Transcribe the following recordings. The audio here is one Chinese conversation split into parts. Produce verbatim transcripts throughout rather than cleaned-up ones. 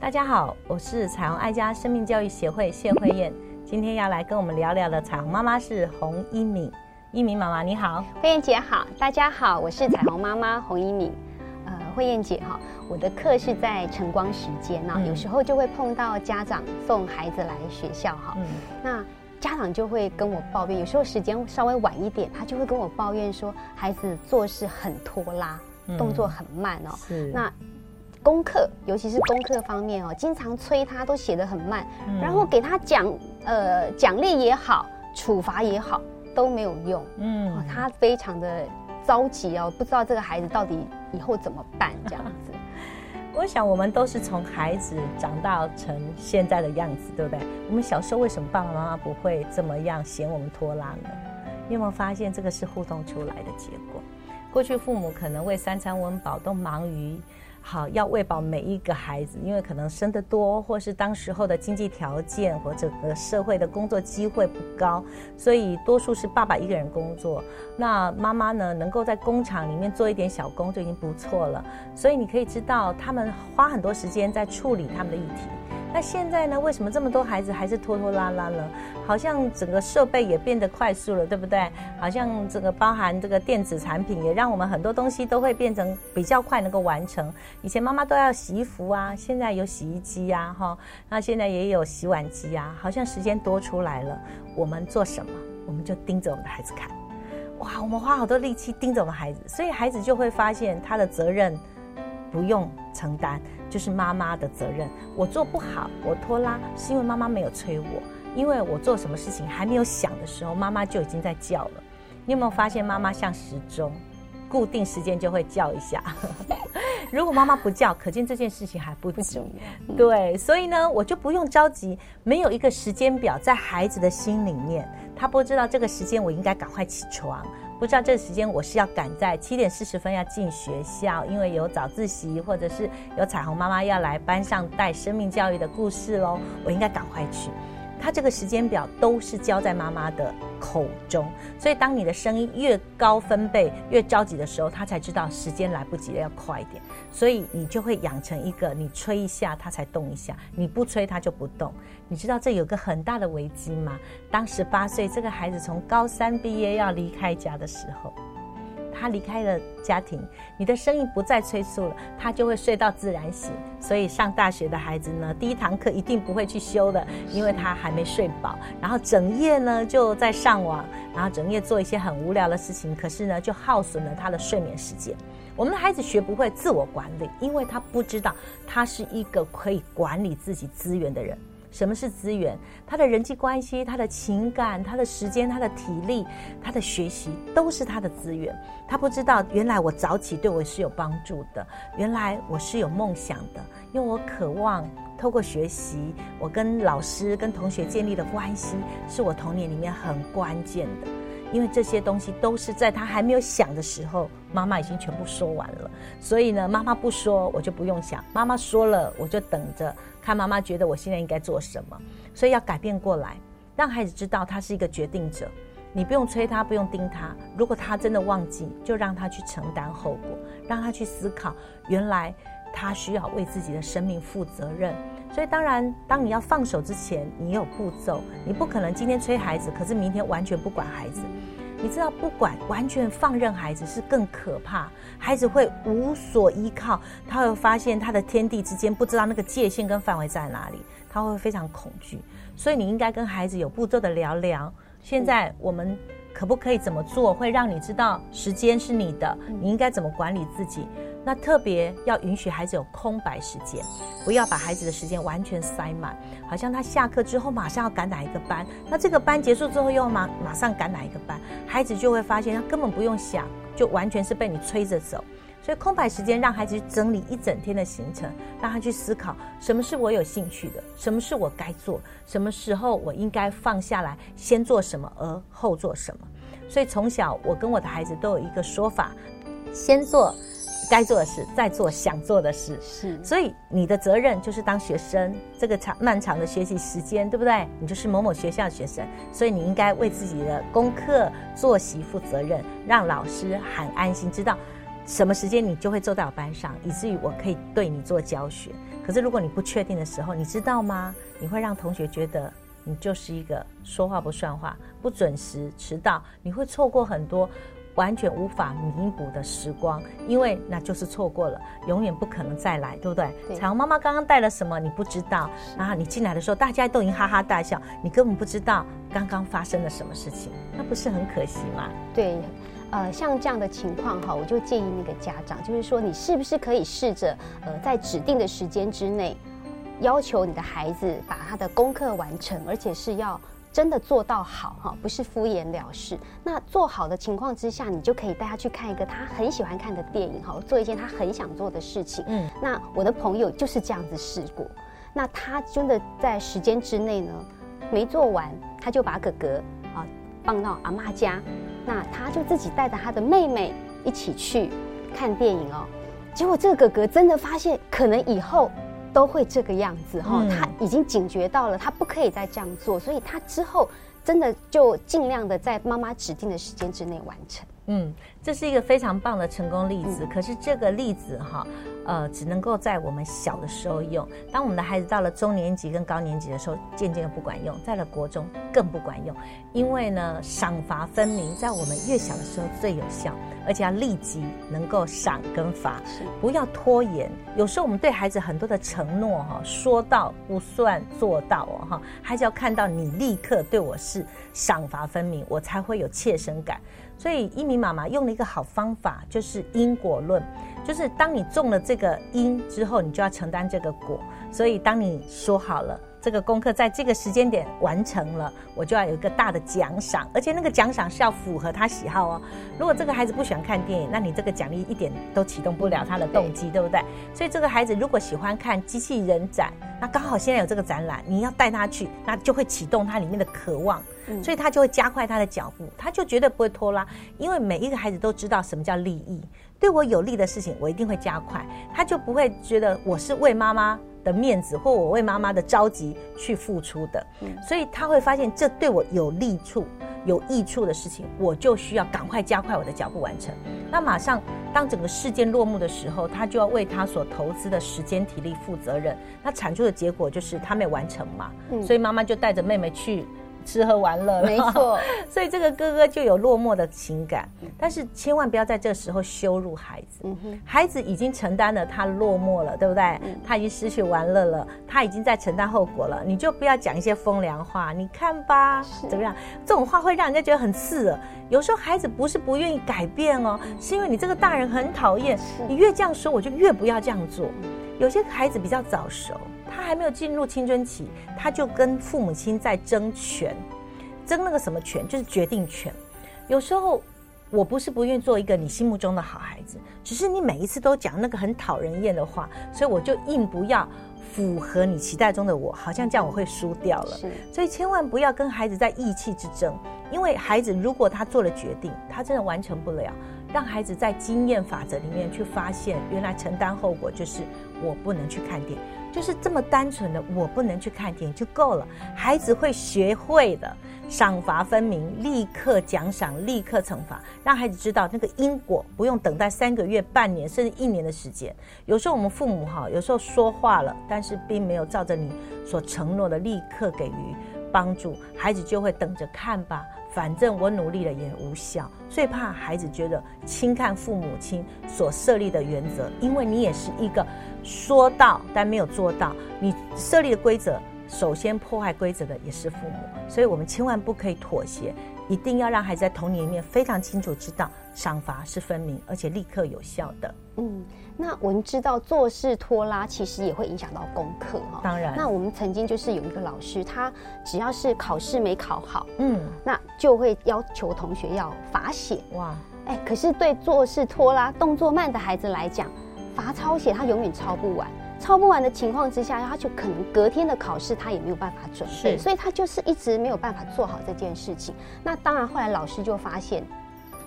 大家好，我是彩虹爱家生命教育协会谢惠燕，今天要来跟我们聊聊的彩虹妈妈是洪一敏。一敏妈妈你好。惠燕姐好，大家好，我是彩虹妈妈洪一敏。呃，惠燕姐哈，我的课是在晨光时间啊，嗯、有时候就会碰到家长送孩子来学校哈，嗯、那家长就会跟我抱怨，有时候时间稍微晚一点，他就会跟我抱怨说孩子做事很拖拉，嗯、动作很慢哦，那功课，尤其是功课方面哦，经常催他都写得很慢，嗯、然后给他奖呃奖励也好，处罚也好都没有用，嗯、哦，他非常的着急哦，不知道这个孩子到底以后怎么办这样子。我想我们都是从孩子长大成现在的样子，对不对？我们小时候为什么爸爸妈妈不会这么样嫌我们拖拉呢？你有没有发现这个是互动出来的结果？过去父母可能为三餐温饱都忙于好要喂饱每一个孩子，因为可能生得多，或是当时候的经济条件或整个社会的工作机会不高，所以多数是爸爸一个人工作，那妈妈呢能够在工厂里面做一点小工就已经不错了，所以你可以知道他们花很多时间在处理他们的议题。那现在呢，为什么这么多孩子还是拖拖拉拉呢？好像整个设备也变得快速了，对不对？好像这个包含这个电子产品也让我们很多东西都会变成比较快能够完成。以前妈妈都要洗衣服啊，现在有洗衣机啊，哈，那现在也有洗碗机啊，好像时间多出来了。我们做什么，我们就盯着我们的孩子看。哇，我们花好多力气盯着我们孩子，所以孩子就会发现他的责任不用承担，就是妈妈的责任。我做不好，我拖拉，是因为妈妈没有催我，因为我做什么事情还没有想的时候，妈妈就已经在叫了。你有没有发现妈妈像时钟，固定时间就会叫一下？如果妈妈不叫，可见这件事情还不急。对，所以呢，我就不用着急，没有一个时间表在孩子的心里面，他不知道这个时间我应该赶快起床，不知道这个时间我是要赶在七点四十分要进学校，因为有早自习或者是有彩虹妈妈要来班上带生命教育的故事咯，我应该赶快去。他这个时间表都是交在妈妈的口中，所以当你的声音越高分贝越着急的时候，他才知道时间来不及了，要快一点。所以你就会养成一个，你吹一下他才动一下，你不吹他就不动。你知道这有个很大的危机吗？当十八岁这个孩子从高三毕业要离开家的时候，他离开了家庭，你的声音不再催促了，他就会睡到自然醒。所以上大学的孩子呢，第一堂课一定不会去修的，因为他还没睡饱，然后整夜呢就在上网，然后整夜做一些很无聊的事情，可是呢就耗损了他的睡眠时间。我们的孩子学不会自我管理，因为他不知道他是一个可以管理自己资源的人。什么是资源？他的人际关系，他的情感，他的时间，他的体力，他的学习，都是他的资源。他不知道原来我早起对我是有帮助的，原来我是有梦想的，因为我渴望透过学习，我跟老师跟同学建立的关系是我童年里面很关键的。因为这些东西都是在他还没有想的时候，妈妈已经全部说完了。所以呢，妈妈不说我就不用想，妈妈说了我就等着看妈妈觉得我现在应该做什么。所以要改变过来，让孩子知道他是一个决定者，你不用催他，不用盯他，如果他真的忘记，就让他去承担后果，让他去思考原来他需要为自己的生命负责任。所以当然，当你要放手之前，你有步骤，你不可能今天催孩子，可是明天完全不管孩子。你知道，不管完全放任孩子是更可怕，孩子会无所依靠，他会发现他的天地之间不知道那个界限跟范围在哪里，他会非常恐惧。所以你应该跟孩子有步骤的聊聊，现在我们可不可以怎么做，会让你知道时间是你的，你应该怎么管理自己。那特别要允许孩子有空白时间，不要把孩子的时间完全塞满，好像他下课之后马上要赶哪一个班，那这个班结束之后又马马上赶哪一个班，孩子就会发现他根本不用想，就完全是被你催着走。所以空白时间让孩子去整理一整天的行程，让他去思考什么是我有兴趣的，什么是我该做，什么时候我应该放下来，先做什么而后做什么。所以从小我跟我的孩子都有一个说法，先做该做的事，在做想做的事。是，所以你的责任就是当学生这个长漫长的学习时间，对不对？你就是某某学校的学生，所以你应该为自己的功课作息负责任，让老师很安心知道什么时间你就会坐在我班上，以至于我可以对你做教学。可是如果你不确定的时候，你知道吗？你会让同学觉得你就是一个说话不算话、不准时、迟到，你会错过很多完全无法弥补的时光，因为那就是错过了，永远不可能再来，对不对？彩虹妈妈刚刚带了什么你不知道，然后你进来的时候大家都已经哈哈大笑，你根本不知道刚刚发生了什么事情，那不是很可惜吗？对，呃，像这样的情况哈，我就建议那个家长，就是说你是不是可以试着呃，在指定的时间之内要求你的孩子把他的功课完成，而且是要真的做到好哈，不是敷衍了事。那做好的情况之下，你就可以带他去看一个他很喜欢看的电影哈，做一件他很想做的事情。嗯，那我的朋友就是这样子试过，那他真的在时间之内呢没做完，他就把哥哥啊放到阿嬷家，那他就自己带着他的妹妹一起去看电影哦。结果这个哥哥真的发现，可能以后都会这个样子哈、哦嗯，他已经警觉到了，他不可以再这样做，所以他之后真的就尽量的在妈妈指定的时间之内完成。嗯，这是一个非常棒的成功例子。嗯、可是这个例子哈，呃，只能够在我们小的时候用。当我们的孩子到了中年级跟高年级的时候，渐渐不管用；在了国中更不管用，因为呢，赏罚分明，在我们越小的时候最有效，而且要立即能够赏跟罚，不要拖延。有时候我们对孩子很多的承诺哈，说到不算做到哦哈，孩子要看到你立刻对我是赏罚分明，我才会有切身感。所以一鸣妈妈用了一个好方法，就是因果论，就是当你种了这个因之后，你就要承担这个果。所以当你说好了这个功课在这个时间点完成了，我就要有一个大的奖赏，而且那个奖赏是要符合他喜好哦。如果这个孩子不喜欢看电影，那你这个奖励一点都启动不了他的动机，对不对？所以这个孩子如果喜欢看机器人展，那刚好现在有这个展览，你要带他去，那就会启动他里面的渴望，所以他就会加快他的脚步，他就绝对不会拖拉，因为每一个孩子都知道什么叫利益，对我有利的事情我一定会加快，他就不会觉得我是为妈妈的面子或我为妈妈的着急去付出的，所以他会发现这对我有利处有益处的事情，我就需要赶快加快我的脚步完成。那马上当整个事件落幕的时候，他就要为他所投资的时间体力负责任，那产出的结果就是他没完成嘛，所以妈妈就带着妹妹去吃喝玩乐，没错。所以这个哥哥就有落寞的情感，但是千万不要在这时候羞辱孩子、嗯、孩子已经承担了他落寞了，对不对、嗯、他已经失去玩乐了，他已经在承担后果了，你就不要讲一些风凉话，你看吧怎么样，这种话会让人家觉得很刺耳。有时候孩子不是不愿意改变哦，是因为你这个大人很讨厌，你越这样说我就越不要这样做。有些孩子比较早熟，他还没有进入青春期，他就跟父母亲在争权，争那个什么权，就是决定权。有时候我不是不愿意做一个你心目中的好孩子，只是你每一次都讲那个很讨人厌的话，所以我就硬不要符合你期待中的我，好像这样我会输掉了。所以千万不要跟孩子在意气之争，因为孩子如果他做了决定，他真的完成不了，让孩子在经验法则里面去发现，原来承担后果就是我不能去看电影，就是这么单纯的我不能去看电影就够了。孩子会学会的赏罚分明，立刻奖赏，立刻惩罚，让孩子知道那个因果，不用等待三个月半年甚至一年的时间。有时候我们父母哈，有时候说话了，但是并没有照着你所承诺的立刻给予帮助，孩子就会等着看吧，反正我努力了也无效。最怕孩子觉得轻看父母亲所设立的原则，因为你也是一个说到但没有做到，你设立的规则，首先破坏规则的也是父母，所以我们千万不可以妥协，一定要让孩子在童年里面非常清楚知道赏罚是分明，而且立刻有效的。嗯，那我们知道做事拖拉其实也会影响到功课哈、哦。当然，那我们曾经就是有一个老师，他只要是考试没考好，嗯，那就会要求同学要罚写。哇，哎，可是对做事拖拉、动作慢的孩子来讲，罚抄写他永远抄不完。抄不完的情况之下，他就可能隔天的考试他也没有办法准备，所以他就是一直没有办法做好这件事情。那当然后来老师就发现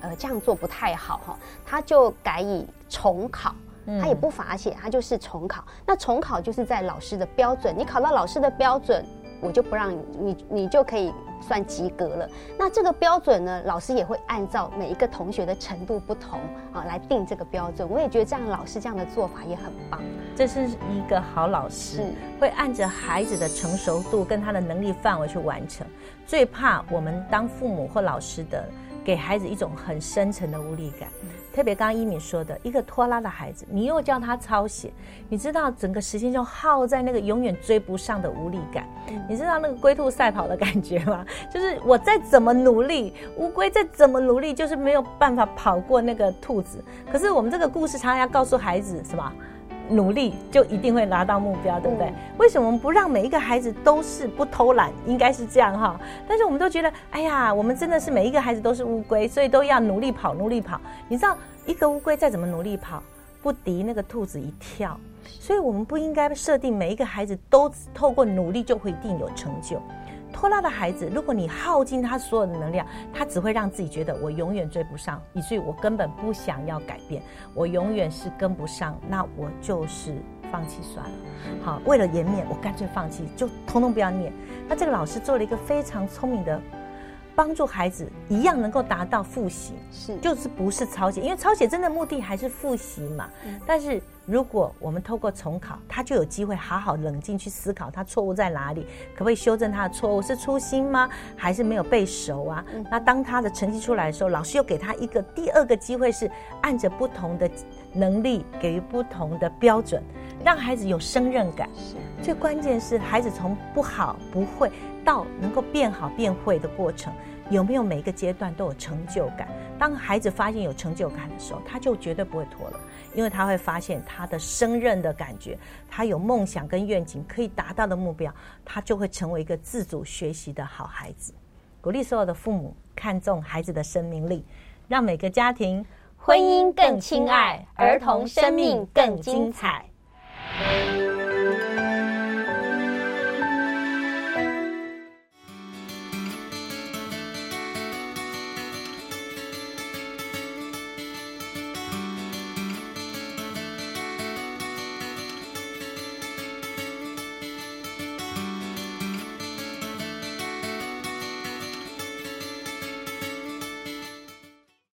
呃这样做不太好哈，他就改以重考。他也不罚写，他就是重考。那重考就是在老师的标准，你考到老师的标准，我就不让你，你你就可以算及格了。那这个标准呢，老师也会按照每一个同学的程度不同啊来定这个标准。我也觉得这样老师这样的做法也很棒，这是一个好老师，会按着孩子的成熟度跟他的能力范围去完成。最怕我们当父母或老师的给孩子一种很深沉的无力感，特别刚刚依敏说的一个拖拉的孩子，你又叫他抄写，你知道整个时间就耗在那个永远追不上的无力感，你知道那个龟兔赛跑的感觉吗？就是我再怎么努力，乌龟再怎么努力，就是没有办法跑过那个兔子。可是我们这个故事常常要告诉孩子什么？努力就一定会拿到目标，对不对？嗯、为什么我们不让每一个孩子都是不偷懒？应该是这样哈。但是我们都觉得，哎呀，我们真的是每一个孩子都是乌龟，所以都要努力跑，努力跑。你知道，一个乌龟再怎么努力跑，不敌那个兔子一跳。所以我们不应该设定每一个孩子都透过努力就会一定有成就。拖拉的孩子，如果你耗尽他所有的能量，他只会让自己觉得我永远追不上，以至于我根本不想要改变，我永远是跟不上，那我就是放弃算了。好，为了颜面，我干脆放弃，就通通不要念。那这个老师做了一个非常聪明的，帮助孩子一样能够达到复习，是就是不是抄写，因为抄写真的目的还是复习嘛。嗯、但是如果我们透过重考，他就有机会好好冷静去思考他错误在哪里，可不可以修正他的错误，是粗心吗？还是没有背熟啊？嗯、那当他的成绩出来的时候，老师又给他一个第二个机会，是按着不同的能力给予不同的标准，让孩子有胜任感。最关键是孩子从不好不会到能够变好变会的过程，有没有每一个阶段都有成就感？当孩子发现有成就感的时候，他就绝对不会拖了，因为他会发现他的胜任的感觉，他有梦想跟愿景可以达到的目标，他就会成为一个自主学习的好孩子。鼓励所有的父母看重孩子的生命力，让每个家庭婚姻更亲爱，儿童生命更精彩。